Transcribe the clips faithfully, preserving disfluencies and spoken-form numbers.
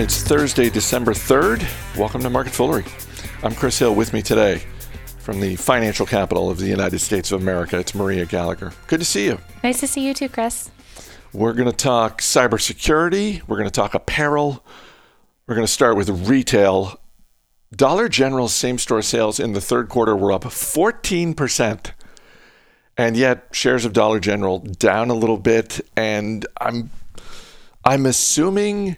It's Thursday, December third. Welcome to Market Foolery. I'm Chris Hill. With me today from the financial capital of the United States of America, it's Maria Gallagher. Good to see you. Nice to see you too, Chris. We're going to talk cybersecurity. We're going to talk apparel. We're going to start with retail. Dollar General's same-store sales in the third quarter were up fourteen percent. And yet, shares of Dollar General down a little bit. And I'm I'm assuming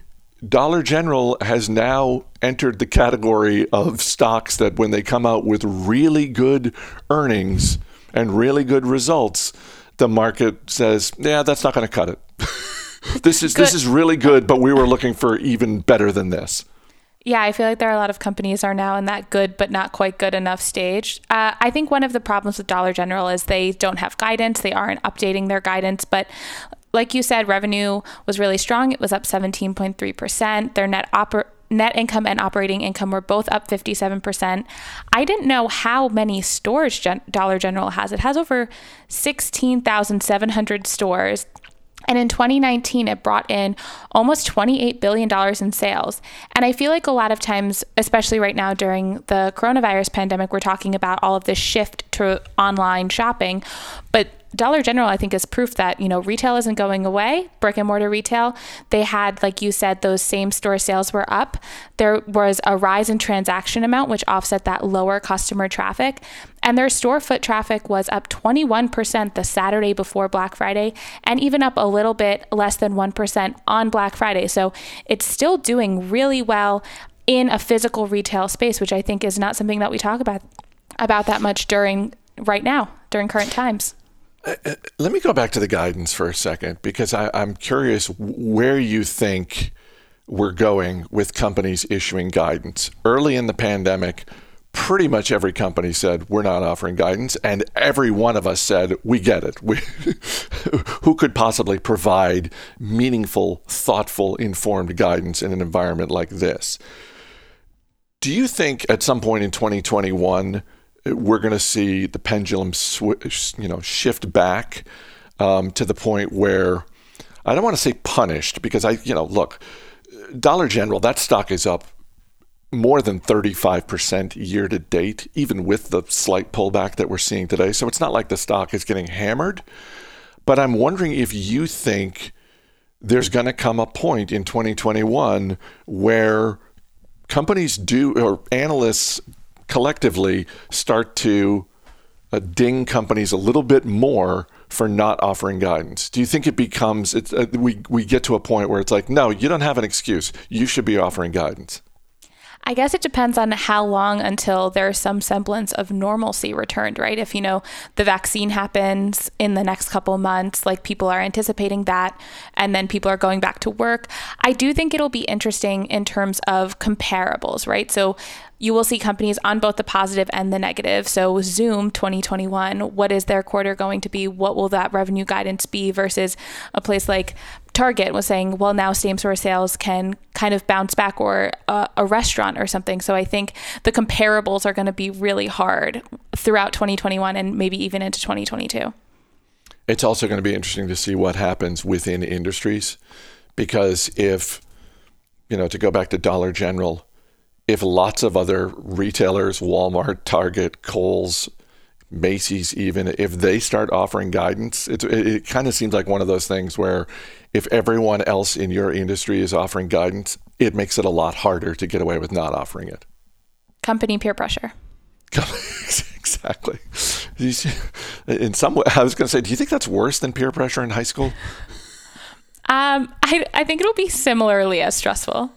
Dollar General has now entered the category of stocks that when they come out with really good earnings and really good results, the market says, yeah, that's not going to cut it. This is good. This is really good, but we were looking for even better than this. Yeah, I feel like there are a lot of companies are now in that good but not quite good enough stage. Uh, I think one of the problems with Dollar General is they don't have guidance. They aren't updating their guidance. But like you said, revenue was really strong. It was up seventeen point three percent. Their net oper- net income and operating income were both up fifty-seven percent. I didn't know how many stores Gen- Dollar General has. It has over sixteen thousand seven hundred stores. And in twenty nineteen, it brought in almost twenty-eight billion dollars in sales. And I feel like a lot of times, especially right now during the coronavirus pandemic, we're talking about all of this shift to online shopping. But Dollar General, I think, is proof that, you know, retail isn't going away, brick and mortar retail. They had, like you said, those same store sales were up. There was a rise in transaction amount, which offset that lower customer traffic. And their store foot traffic was up twenty-one percent the Saturday before Black Friday, and even up a little bit less than one percent on Black Friday. So it's still doing really well in a physical retail space, which I think is not something that we talk about about that much during right now, during current times. Let me go back to the guidance for a second, because I, I'm curious where you think we're going with companies issuing guidance. Early in the pandemic, pretty much every company said, we're not offering guidance. And every one of us said, we get it. We, who could possibly provide meaningful, thoughtful, informed guidance in an environment like this? Do you think at some point in twenty twenty-one, we're going to see the pendulum sw- you know, shift back um, to the point where, I don't want to say punished, because I, you know, look, Dollar General, that stock is up more than thirty-five percent year to date, even with the slight pullback that we're seeing today. So it's not like the stock is getting hammered. But I'm wondering if you think there's going to come a point in twenty twenty-one where companies do, or analysts collectively start to uh, ding companies a little bit more for not offering guidance. Do you think it becomes, it's, uh, we, we get to a point where it's like, no, you don't have an excuse. You should be offering guidance. I guess it depends on how long until there's some semblance of normalcy returned, right? If, you know, the vaccine happens in the next couple months, like people are anticipating that, and then people are going back to work. I do think it'll be interesting in terms of comparables, right? So you will see companies on both the positive and the negative. So Zoom twenty twenty-one, what is their quarter going to be? What will that revenue guidance be versus a place like Target was saying, well, now same-store sales can kind of bounce back, or a, a restaurant or something. So I think the comparables are going to be really hard throughout twenty twenty-one and maybe even into twenty twenty-two. It's also going to be interesting to see what happens within industries, because if, you know, to go back to Dollar General, if lots of other retailers, Walmart, Target, Kohl's, Macy's even, if they start offering guidance, it, it, it kind of seems like one of those things where if everyone else in your industry is offering guidance, it makes it a lot harder to get away with not offering it. Company peer pressure. Exactly. In some way, I was going to say, do you think that's worse than peer pressure in high school? Um, I, I think it'll be similarly as stressful.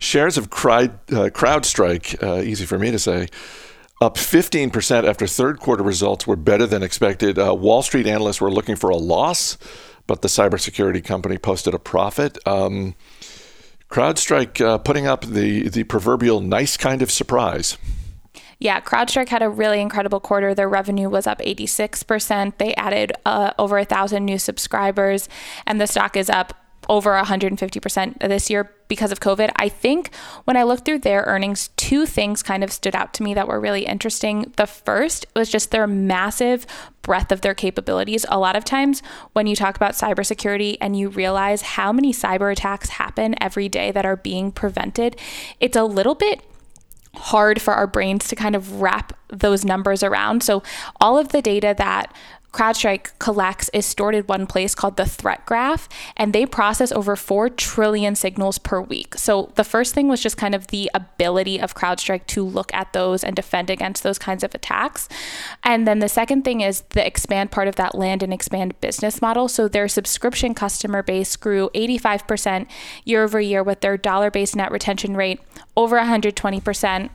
Shares of CrowdStrike, uh, easy for me to say, up fifteen percent after third quarter results were better than expected. Uh, Wall Street analysts were looking for a loss, but the cybersecurity company posted a profit. Um, CrowdStrike uh, putting up the, the proverbial nice kind of surprise. Yeah, CrowdStrike had a really incredible quarter. Their revenue was up eighty-six percent. They added uh, over one thousand new subscribers, and the stock is up over one hundred fifty percent this year because of COVID. I think when I looked through their earnings, two things kind of stood out to me that were really interesting. The first was just their massive breadth of their capabilities. A lot of times when you talk about cybersecurity and you realize how many cyber attacks happen every day that are being prevented, it's a little bit hard for our brains to kind of wrap those numbers around. So all of the data that CrowdStrike collects is stored in one place called the Threat Graph, and they process over four trillion signals per week. So the first thing was just kind of the ability of CrowdStrike to look at those and defend against those kinds of attacks. And then the second thing is the expand part of that land and expand business model. So their subscription customer base grew eighty-five percent year over year with their dollar-based net retention rate over one hundred twenty percent.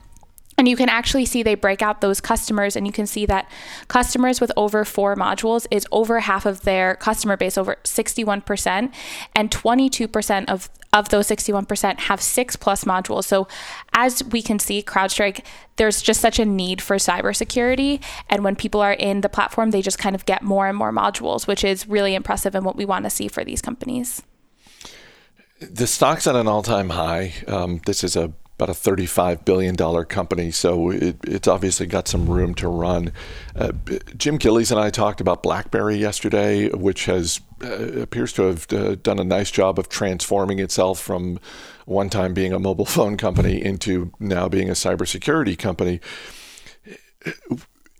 And you can actually see they break out those customers, and you can see that customers with over four modules is over half of their customer base, over sixty-one percent, and twenty-two percent of, of those sixty-one percent have six plus modules. So as we can see, CrowdStrike, there's just such a need for cybersecurity. And when people are in the platform, they just kind of get more and more modules, which is really impressive and what we want to see for these companies. The stock's at an all-time high. Um, this is a about a thirty-five billion dollars company, so it, it's obviously got some room to run. Uh, Jim Gillies and I talked about BlackBerry yesterday, which has uh, appears to have uh, done a nice job of transforming itself from one time being a mobile phone company into now being a cybersecurity company.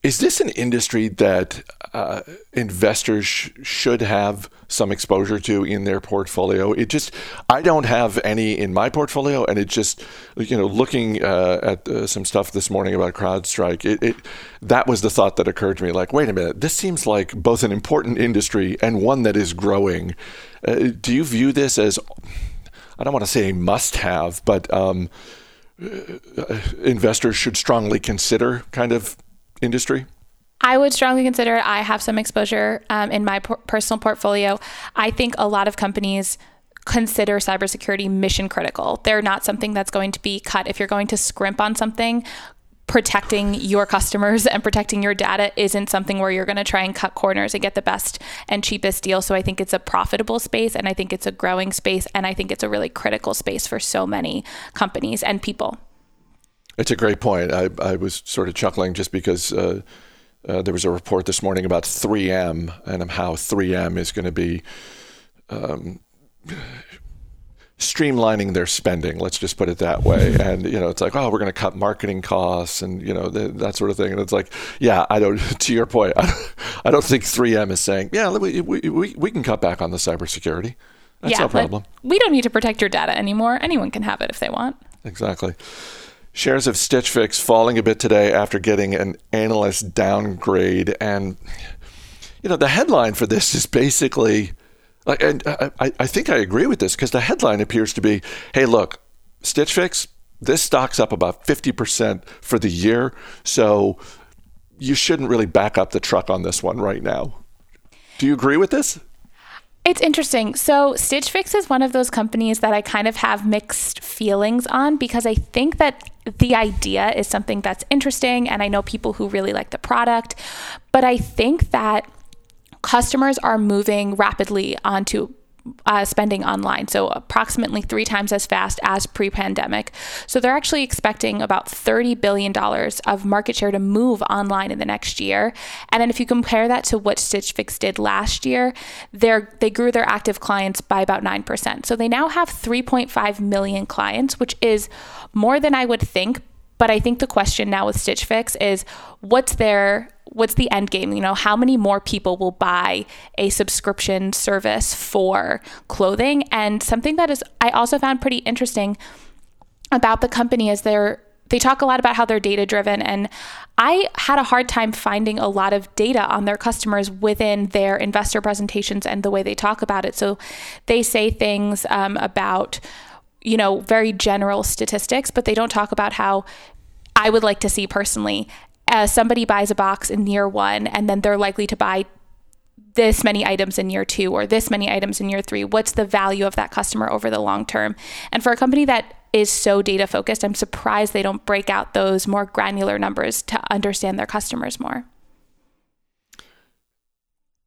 Is this an industry that uh, investors sh- should have some exposure to in their portfolio? It just, I don't have any in my portfolio, and it just, you know, looking uh, at uh, some stuff this morning about CrowdStrike, it, it that was the thought that occurred to me, like, wait a minute, this seems like both an important industry and one that is growing. Uh, do you view this as, I don't want to say a must-have, but um, uh, investors should strongly consider kind of industry? I would strongly consider it. I have some exposure um, in my por- personal portfolio. I think a lot of companies consider cybersecurity mission critical. They're not something that's going to be cut. If you're going to scrimp on something, protecting your customers and protecting your data isn't something where you're going to try and cut corners and get the best and cheapest deal. So I think it's a profitable space, and I think it's a growing space, and I think it's a really critical space for so many companies and people. It's a great point. I, I was sort of chuckling just because uh, uh, there was a report this morning about three M and how three M is going to be um, streamlining their spending. Let's just put it that way. And, you know, it's like, oh, we're going to cut marketing costs and, you know, th- that sort of thing. And it's like, yeah, I don't, to your point, I don't, I don't think three M is saying, yeah, we, we, we, we can cut back on the cybersecurity. That's yeah, no problem. We don't need to protect your data anymore. Anyone can have it if they want. Exactly. Shares of Stitch Fix falling a bit today after getting an analyst downgrade. And, you know, the headline for this is basically, and I, I think I agree with this because the headline appears to be, hey, look, Stitch Fix, this stock's up about fifty percent for the year. So you shouldn't really back up the truck on this one right now. Do you agree with this? It's interesting. So Stitch Fix is one of those companies that I kind of have mixed feelings on because I think that the idea is something that's interesting, and I know people who really like the product, but I think that customers are moving rapidly onto Uh, spending online, so approximately three times as fast as pre-pandemic. So they're actually expecting about thirty billion dollars of market share to move online in the next year. And then if you compare that to what Stitch Fix did last year, they're, they grew their active clients by about nine percent. So they now have three point five million clients, which is more than I would think. But I think the question now with Stitch Fix is what's their what's the end game? You know, how many more people will buy a subscription service for clothing? And something that is I also found pretty interesting about the company is they're they talk a lot about how they're data driven, and I had a hard time finding a lot of data on their customers within their investor presentations and the way they talk about it. So they say things um, about, you know, very general statistics, but they don't talk about how I would like to see personally. Uh, somebody buys a box in year one, and then they're likely to buy this many items in year two or this many items in year three. What's the value of that customer over the long term? And for a company that is so data focused, I'm surprised they don't break out those more granular numbers to understand their customers more.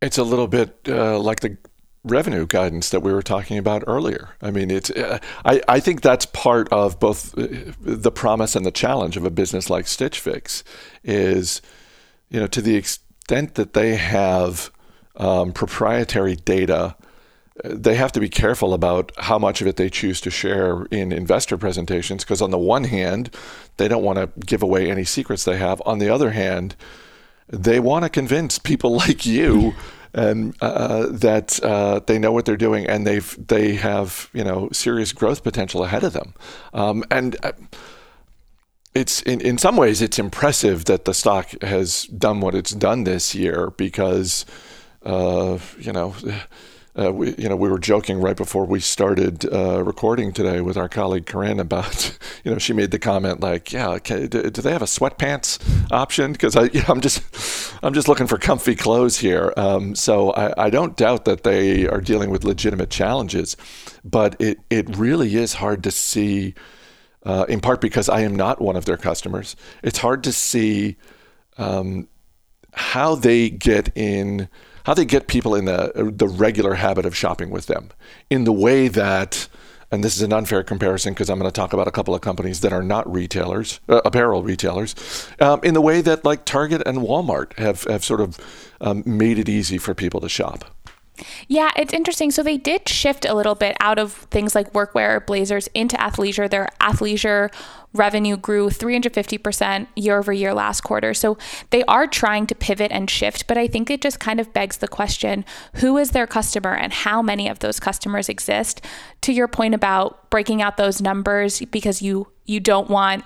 It's a little bit uh, like the revenue guidance that we were talking about earlier. I mean, it's uh, I, I think that's part of both the promise and the challenge of a business like Stitch Fix is, you know, to the extent that they have um, proprietary data, they have to be careful about how much of it they choose to share in investor presentations, because on the one hand, they don't want to give away any secrets they have. On the other hand, they want to convince people like you and uh, that uh, they know what they're doing, and they've they have you know serious growth potential ahead of them. Um, and it's in in some ways it's impressive that the stock has done what it's done this year, because uh, you know uh, we you know we were joking right before we started uh, recording today with our colleague Corinne about you know she made the comment like yeah okay, do, do they have a sweatpants option, because I you know, I'm just. I'm just looking for comfy clothes here. Um, so I, I don't doubt that they are dealing with legitimate challenges, but it, it really is hard to see, uh, in part because I am not one of their customers. It's hard to see um, how they get in, how they get people in the the regular habit of shopping with them in the way that, and this is an unfair comparison because I'm going to talk about a couple of companies that are not retailers, uh, apparel retailers, um, in the way that like Target and Walmart have, have sort of um, made it easy for people to shop. Yeah, it's interesting. So they did shift a little bit out of things like workwear, blazers into athleisure. Their athleisure revenue grew three hundred fifty percent year over year last quarter. So they are trying to pivot and shift, but I think it just kind of begs the question, who is their customer and how many of those customers exist? To your point about breaking out those numbers, because you, you don't want,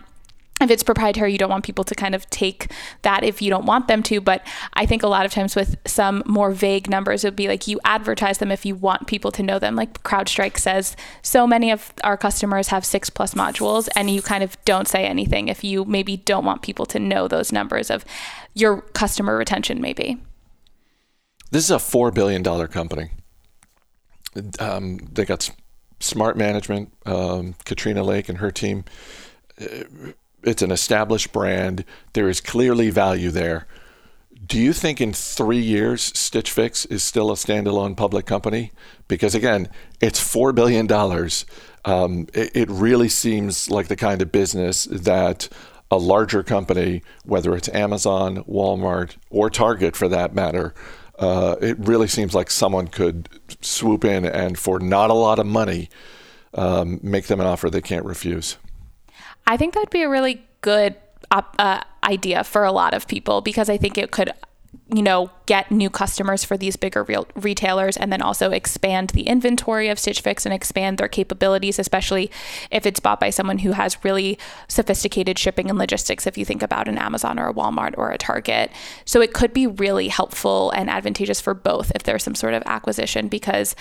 if it's proprietary, you don't want people to kind of take that if you don't want them to. But I think a lot of times with some more vague numbers, it would be like you advertise them if you want people to know them. Like CrowdStrike says, so many of our customers have six plus modules, and you kind of don't say anything if you maybe don't want people to know those numbers of your customer retention maybe. This is a four billion dollars company. Um, they got smart management, um, Katrina Lake and her team. Uh, It's an established brand. There is clearly value there. Do you think in three years, Stitch Fix is still a standalone public company? Because again, it's four billion dollars. Um, it, it really seems like the kind of business that a larger company, whether it's Amazon, Walmart, or Target for that matter, uh, it really seems like someone could swoop in and for not a lot of money, um, make them an offer they can't refuse. I think that'd be a really good uh, idea for a lot of people, because I think it could, you know, get new customers for these bigger real retailers, and then also expand the inventory of Stitch Fix and expand their capabilities, especially if it's bought by someone who has really sophisticated shipping and logistics, if you think about an Amazon or a Walmart or a Target. So it could be really helpful and advantageous for both if there's some sort of acquisition, because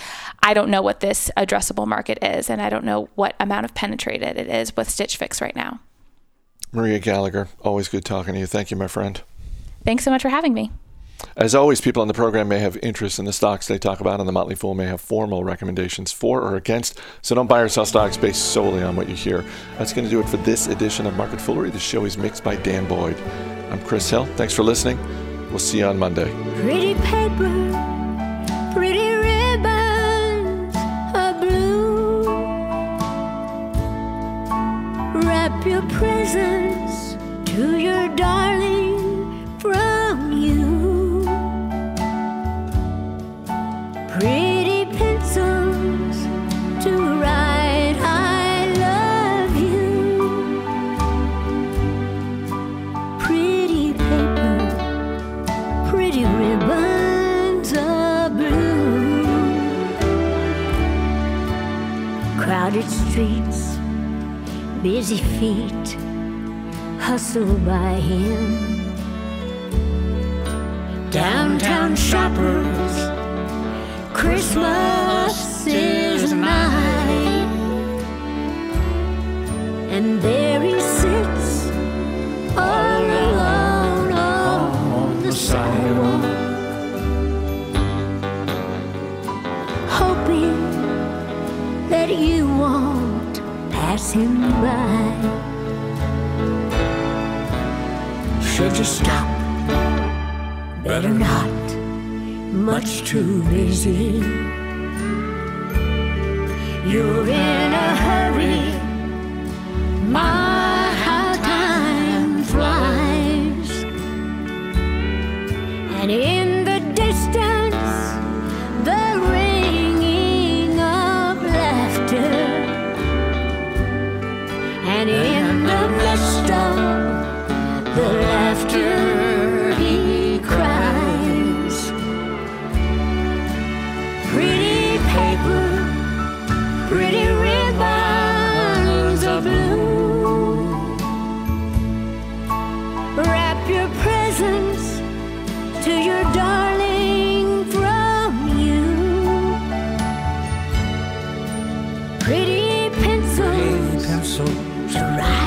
I don't know what this addressable market is, and I don't know what amount of penetrated it is with Stitch Fix right now. Maria Gallagher, always good talking to you. Thank you, my friend. Thanks so much for having me. As always, people on the program may have interest in the stocks they talk about, and The Motley Fool may have formal recommendations for or against, so don't buy or sell stocks based solely on what you hear. That's going to do it for this edition of Market Foolery. The show is mixed by Dan Boyd. I'm Chris Hill. Thanks for listening. We'll see you on Monday. Pretty paper, pretty ribbons are blue. Wrap your presents to your darling from you. Pretty pencils to write I love you. Pretty paper, pretty ribbons are blue. Crowded streets, busy feet, hustled by him. Downtown shoppers, Christmas is mine. And there he sits, all alone on the sidewalk, hoping that you won't pass him by. Should you stop? Better not, much too busy. You're in a hurry. My, how time flies. And in the distance, the ringing of laughter. And in the midst of the laughter, he cries. Pretty paper, pretty ribbons of blue. Wrap your presents to your darling from you. Pretty pencils, pretty pencil to write.